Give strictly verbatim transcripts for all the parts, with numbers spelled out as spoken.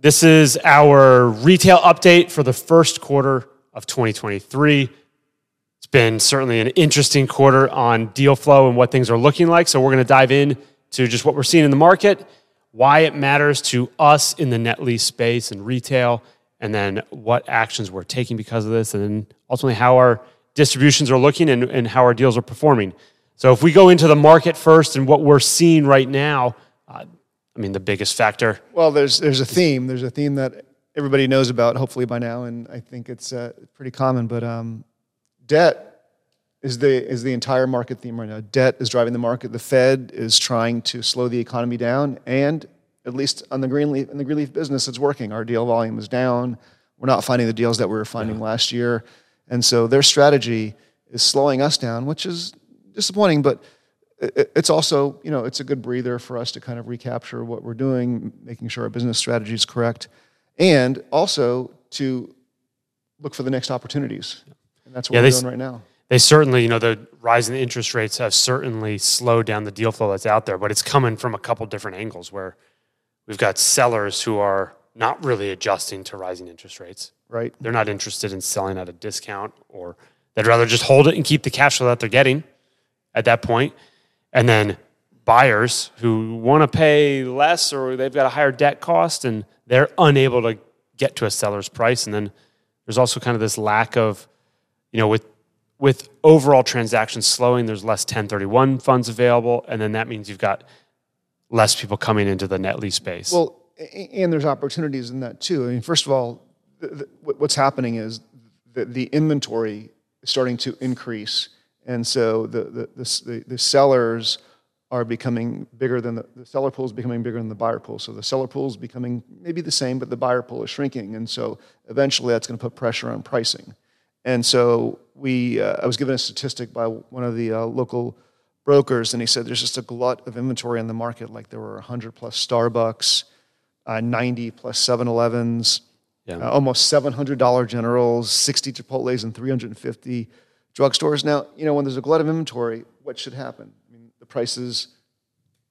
This is our retail update for the first quarter of twenty twenty-three. It's been certainly an interesting quarter on deal flow and what things are looking like. So we're going to dive in to just what we're seeing in the market, why it matters to us in the net lease space and retail, and then what actions we're taking because of this, and then ultimately how our distributions are looking and, and how our deals are performing. So if we go into the market first and what we're seeing right now, uh, I mean, the biggest factor. Well, there's there's a theme. There's a theme that everybody knows about, hopefully by now, and I think it's uh, pretty common. But um, debt is the is the entire market theme right now. Debt is driving the market. The Fed is trying to slow the economy down, and at least on the Greenleaf in the Greenleaf business, it's working. Our deal volume is down. We're not finding the deals that we were finding yeah. last year, and so their strategy is slowing us down, which is disappointing, but it's also, you know, it's a good breather for us to kind of recapture what we're doing, making sure our business strategy is correct, and also to look for the next opportunities. And that's what yeah, we're they, doing right now. They certainly, you know, the rise in interest rates have certainly slowed down the deal flow that's out there, but it's coming from a couple different angles where we've got sellers who are not really adjusting to rising interest rates. Right. They're not interested in selling at a discount, or they'd rather just hold it and keep the cash flow that they're getting at that point. And then buyers who want to pay less, or they've got a higher debt cost and they're unable to get to a seller's price. And then there's also kind of this lack of, you know, with with overall transactions slowing, there's less ten thirty-one funds available. And then that means you've got less people coming into the net lease space. Well, and there's opportunities in that too. I mean, first of all, the, the, what's happening is the, the inventory is starting to increase. And so the the, the the sellers are becoming bigger than the, the seller pool is becoming bigger than the buyer pool. So the seller pool is becoming maybe the same, but the buyer pool is shrinking. And so eventually that's going to put pressure on pricing. And so we uh, I was given a statistic by one of the uh, local brokers, and he said there's just a glut of inventory on the market. Like there were one hundred plus Starbucks, uh, ninety plus seven elevens, yeah. uh, almost seven hundred Dollar Generals, sixty Chipotles, and three hundred fifty drugstores. Now, you know, when there's a glut of inventory, what should happen? I mean, the prices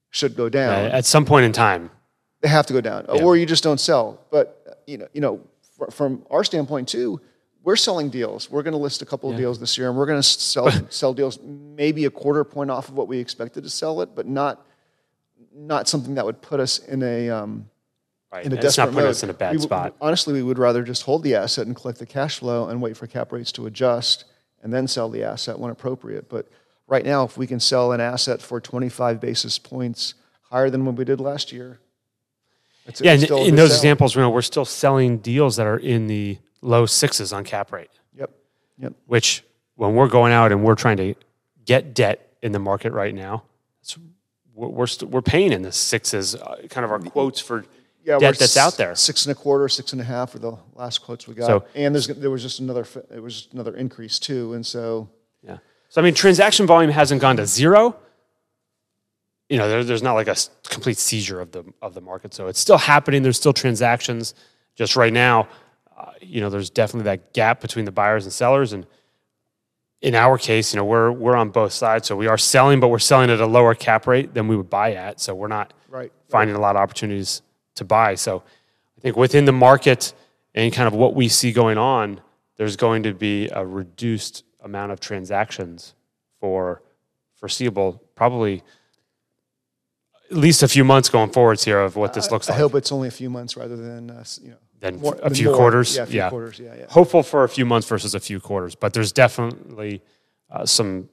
should go down. Right. At some point in time. They have to go down. Yeah. Or you just don't sell. But, you know, you know, from our standpoint, too, we're selling deals. We're going to list a couple yeah. of deals this year, and we're going to sell sell deals maybe a quarter point off of what we expected to sell it, but not not something that would put us in a um, right. in a it's desperate not put mode. us in a bad we, spot. Honestly, we would rather just hold the asset and collect the cash flow and wait for cap rates to adjust, and then sell the asset when appropriate. But right now, if we can sell an asset for twenty-five basis points higher than what we did last year, it's, yeah, it's still in those sell. examples, you know, we're still selling deals that are in the low sixes on cap rate. Yep, yep. Which, when we're going out and we're trying to get debt in the market right now, it's, we're st- we're paying in the sixes, uh, kind of our quotes for yeah, debt that's out there. Six and a quarter, six and a half are the last quotes we got. So, and there's, there was just another it was just another increase too. And so, yeah. So I mean, transaction volume hasn't gone to zero. You know, there, there's not like a complete seizure of the of the market. So it's still happening. There's still transactions. Just right now, uh, you know, there's definitely that gap between the buyers and sellers. And in our case, you know, we're we're on both sides. So we are selling, but we're selling at a lower cap rate than we would buy at. So we're not right, finding right. a lot of opportunities to buy. So I think within the market and kind of what we see going on, there's going to be a reduced amount of transactions for foreseeable, probably at least a few months going forwards here of what this looks I, like. I hope it's only a few months rather than, uh, you know, than more, a few more, quarters. Yeah, a few yeah. quarters. Yeah, yeah. Hopeful for a few months versus a few quarters, but there's definitely uh, some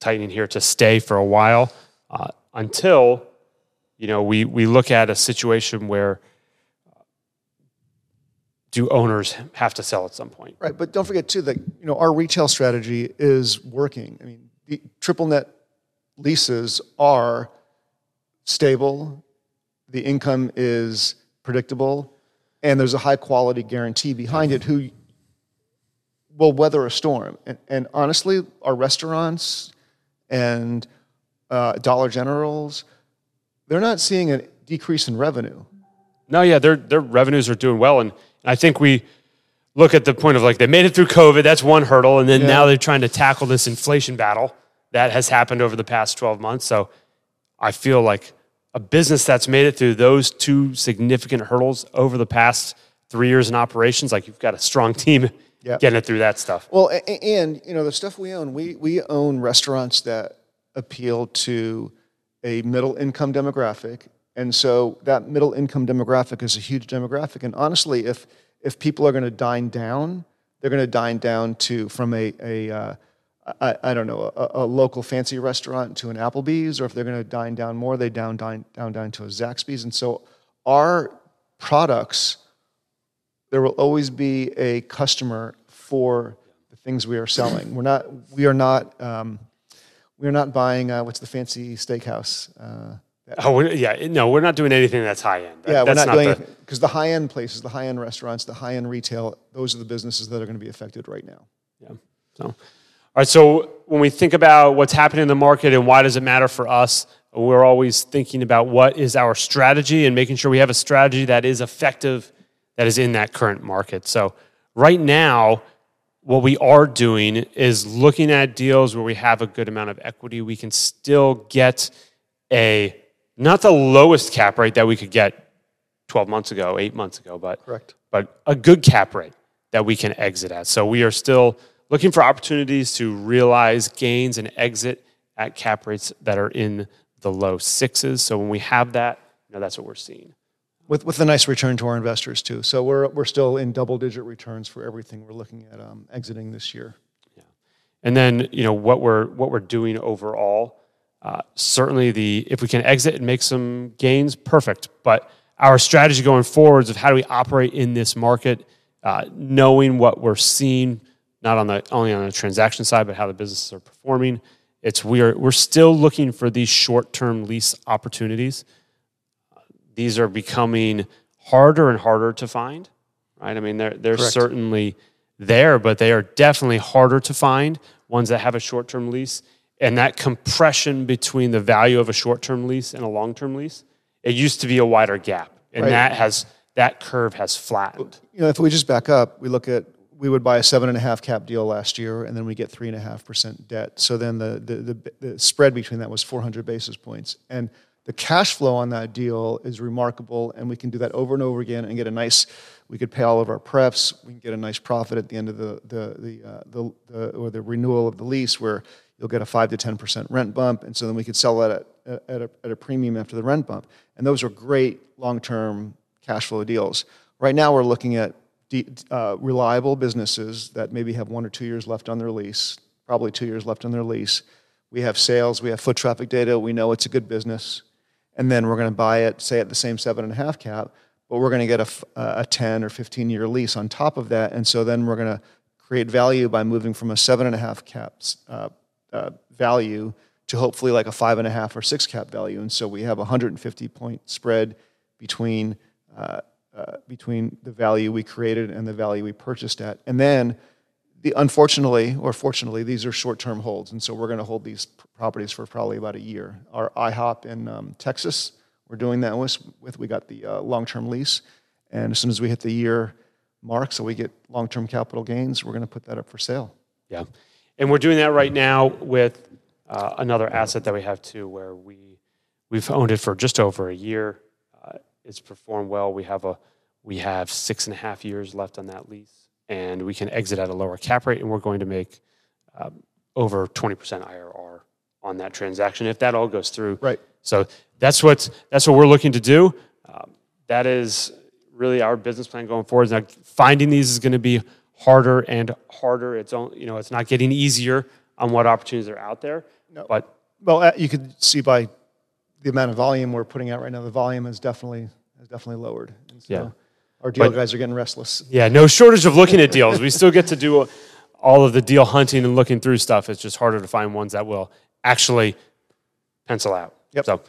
tightening here to stay for a while uh, until You know, we we look at a situation where uh, do owners have to sell at some point? Right, but don't forget too that you know our retail strategy is working. I mean, the triple net leases are stable, the income is predictable, and there's a high quality guarantee behind it who will weather a storm. And, and honestly, our restaurants and uh, Dollar Generals, they're not seeing a decrease in revenue. No, yeah, their their revenues are doing well. And I think we look at the point of like they made it through COVID. That's one hurdle. And then yeah. now they're trying to tackle this inflation battle that has happened over the past twelve months. So I feel like a business that's made it through those two significant hurdles over the past three years in operations, like you've got a strong team yep. getting it through that stuff. Well, and, and you know, the stuff we own, we we own restaurants that appeal to a middle income demographic. And so that middle income demographic is a huge demographic. And honestly, if if people are going to dine down, they're going to dine down to from a, a uh, I, I don't know, a, a local fancy restaurant to an Applebee's, or if they're going to dine down more, they down dine down down to a Zaxby's. And so our products, there will always be a customer for the things we are selling. We're not, we are not, um, we are not buying uh, what's the fancy steakhouse. Uh, Oh, yeah. No, we're not doing anything that's high-end. That, yeah, we're that's not, not doing... Because the, the high-end places, the high-end restaurants, the high-end retail, those are the businesses that are going to be affected right now. Yeah. So, all right, so when we think about what's happening in the market and why does it matter for us, we're always thinking about what is our strategy and making sure we have a strategy that is effective, that is in that current market. So right now, what we are doing is looking at deals where we have a good amount of equity. We can still get a... not the lowest cap rate that we could get twelve months ago, eight months ago, but correct. But a good cap rate that we can exit at. So we are still looking for opportunities to realize gains and exit at cap rates that are in the low sixes. So when we have that, you know, that's what we're seeing. With with a nice return to our investors too. So we're we're still in double digit returns for everything we're looking at um, exiting this year. Yeah, and then you know what we're what we're doing overall. Uh, certainly, the if we can exit and make some gains, perfect. But our strategy going forwards of how do we operate in this market, uh, knowing what we're seeing, not on the only on the transaction side, but how the businesses are performing. It's we are we're still looking for these short-term lease opportunities. Uh, these are becoming harder and harder to find, right? I mean, they're they're correct. Certainly there, but they are definitely harder to find. Ones that have a short-term lease. And that compression between the value of a short-term lease and a long-term lease, it used to be a wider gap. And right. that has that curve has flattened. You know, if we just back up, we look at, we would buy a seven point five cap deal last year, and then we get three point five percent debt. So then the, the, the, the spread between that was four hundred basis points. And the cash flow on that deal is remarkable, and we can do that over and over again and get a nice, we could pay all of our preps, we can get a nice profit at the end of the, the, the, uh, the, the or the renewal of the lease where you'll get a five to ten percent rent bump, and so then we could sell that at, at, a, at a premium after the rent bump. And those are great long-term cash flow deals. Right now we're looking at de- uh, reliable businesses that maybe have one or two years left on their lease, probably two years left on their lease. We have sales, we have foot traffic data, we know it's a good business, and then we're going to buy it, say, at the same seven and a half cap, but we're going to get a, a ten or fifteen-year lease on top of that, and so then we're going to create value by moving from a seven and a half cap uh, Uh, value to hopefully like a five and a half or six cap value, and so we have a one hundred fifty point spread between uh, uh, between the value we created and the value we purchased at. And then, the unfortunately or fortunately, these are short-term holds, and so we're going to hold these p- properties for probably about a year. Our IHOP in um, Texas, we're doing that with. with we got the uh, long-term lease, and as soon as we hit the year mark, so we get long-term capital gains, we're going to put that up for sale. Yeah. And we're doing that right now with uh, another asset that we have too, where we we've owned it for just over a year. Uh, it's performed well. We have a we have six and a half years left on that lease, and we can exit at a lower cap rate, and we're going to make um, over twenty percent I R R on that transaction if that all goes through. Right. So that's what that's what we're looking to do. Um, that is really our business plan going forward. Now, finding these is going to be harder and harder. It's only, you know, it's not getting easier on what opportunities are out there. No. But well, you could see by the amount of volume we're putting out right now, the volume has definitely has definitely lowered. And so yeah. Our deal but, guys are getting restless. Yeah, no shortage of looking at deals. We still get to do all of the deal hunting and looking through stuff. It's just harder to find ones that will actually pencil out. Yep. So,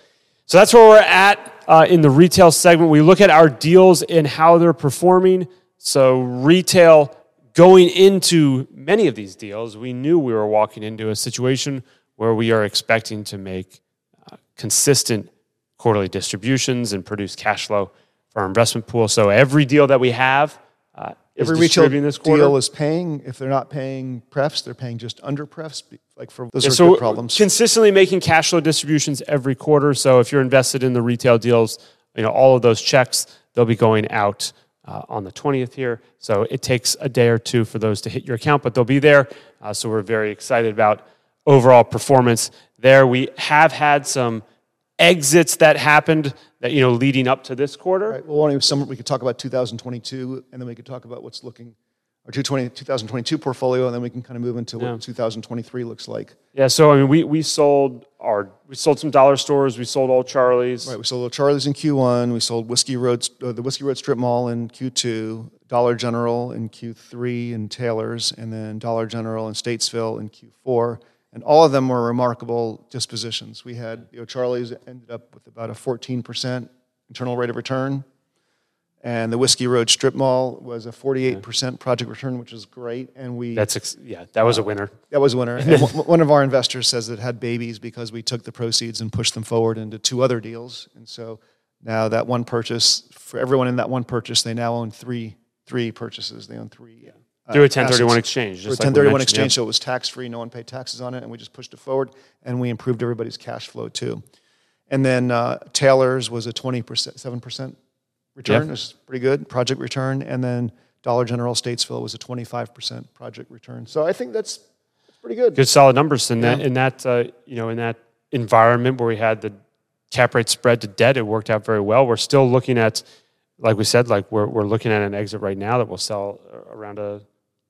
so that's where we're at uh, in the retail segment. We look at our deals and how they're performing. So retail. Going into many of these deals, we knew we were walking into a situation where we are expecting to make uh, consistent quarterly distributions and produce cash flow for our investment pool. So every deal that we have uh, Every retail this deal is paying. If they're not paying prefs, they're paying just under prefs. Like for those yeah, are so good problems. Consistently making cash flow distributions every quarter. So if you're invested in the retail deals, you know all of those checks they'll be going out uh, on the twentieth here. So it takes a day or two for those to hit your account, but they'll be there. Uh, so we're very excited about overall performance there. We have had some exits that happened that you know leading up to this quarter. Right. Well, only some we could talk about two thousand twenty-two, and then we could talk about what's looking our two thousand twenty-two portfolio, and then we can kind of move into yeah. what two thousand twenty-three looks like. Yeah. So I mean, we we sold our we sold some dollar stores. We sold Old Charlie's. Right. We sold Old Charlie's in Q one. We sold Whiskey Road, uh, the Whiskey Road Strip Mall in Q two, Dollar General in Q three, and Taylor's, and then Dollar General in Statesville in Q four. And all of them were remarkable dispositions. We had, you know, Charlie's ended up with about a fourteen percent internal rate of return. And the Whiskey Road Strip Mall was a forty-eight percent project return, which is great. And we... That's, ex- yeah, that was uh, a winner. That was a winner. And one of our investors says it had babies because we took the proceeds and pushed them forward into two other deals. And so now that one purchase, for everyone in that one purchase, they now own three three purchases. They own three... Yeah. Through a ten thirty-one exchange. Through a ten thirty-one exchange, so it was tax-free. No one paid taxes on it, and we just pushed it forward, and we improved everybody's cash flow, too. And then uh, Taylor's was a twenty-seven percent return. Yep. It was pretty good, project return. And then Dollar General Statesville was a twenty-five percent project return. So I think that's pretty good. Good solid numbers in yeah. that in that uh, you know in that environment where we had the cap rate spread to debt. It worked out very well. We're still looking at, like we said, like we're we're looking at an exit right now that will sell around a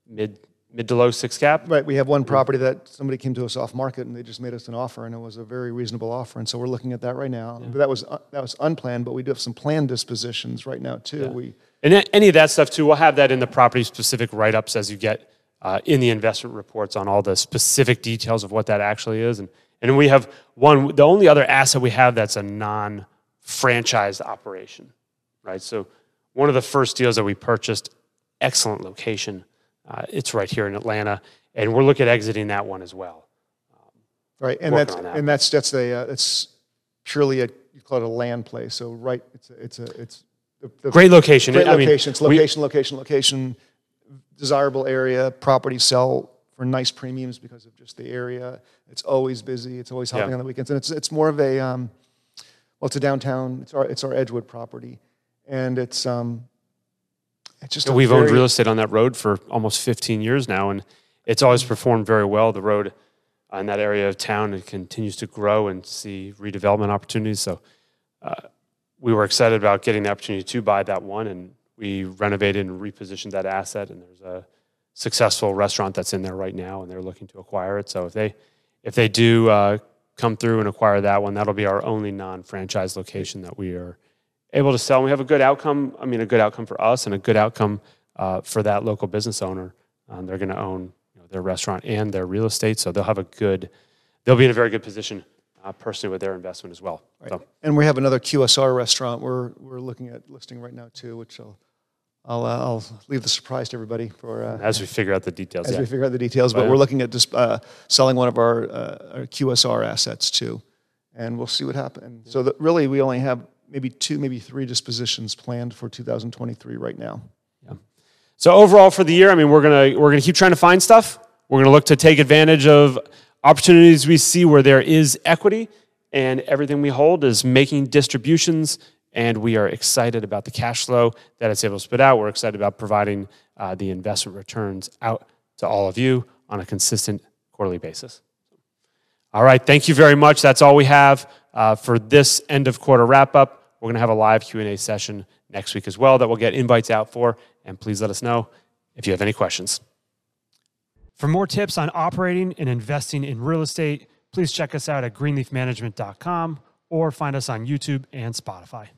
Mid mid to low six cap. Right. We have one property that somebody came to us off market and they just made us an offer, and it was a very reasonable offer. And so we're looking at that right now. Yeah. But that was that was unplanned, but we do have some planned dispositions right now too. Yeah. We and any of that stuff too. We'll have that in the property specific write ups as you get uh, in the investment reports on all the specific details of what that actually is. And and we have one. The only other asset we have that's a non franchised operation, right? So one of the first deals that we purchased, excellent location. Uh, it's right here in Atlanta, and we're looking at exiting that one as well. Um, right, and that's that. and that's that's a uh, that's purely a you call it a land play. So right, it's a, it's a it's the, the great location. Great it, location. I mean, it's location, we, location, location. Desirable area. Properties sell for nice premiums because of just the area. It's always busy. It's always hopping yeah. on the weekends, and it's it's more of a um, well, it's a downtown. It's our it's our Edgewood property, and it's um. It's just you know, we've very... owned real estate on that road for almost fifteen years now, and it's always performed very well. The road in that area of town, it continues to grow and see redevelopment opportunities. So uh, we were excited about getting the opportunity to buy that one, and we renovated and repositioned that asset, and there's a successful restaurant that's in there right now, and they're looking to acquire it. So if they if they do uh, come through and acquire that one, that'll be our only non-franchise location that we are able to sell, and we have a good outcome. I mean, a good outcome for us and a good outcome uh, for that local business owner. Um, they're going to own you know, their restaurant and their real estate, so they'll have a good, they'll be in a very good position uh, personally with their investment as well. Right. So. And we have another Q S R restaurant we're we're looking at listing right now too, which I'll I'll, uh, I'll leave the surprise to everybody for uh, as we figure out the details. As yeah. we figure out the details, but, but we're looking at just uh, selling one of our, uh, our Q S R assets too, and we'll see what happens. Yeah. So that really, we only have maybe two, maybe three dispositions planned for two thousand twenty-three right now. Yeah. So overall for the year, I mean, we're gonna we're gonna keep trying to find stuff. We're gonna look to take advantage of opportunities we see where there is equity, and everything we hold is making distributions. And we are excited about the cash flow that it's able to spit out. We're excited about providing uh, the investment returns out to all of you on a consistent quarterly basis. All right. Thank you very much. That's all we have uh, for this end of quarter wrap up. We're going to have a live Q and A session next week as well that we'll get invites out for, and please let us know if you have any questions. For more tips on operating and investing in real estate, please check us out at greenleaf management dot com or find us on YouTube and Spotify.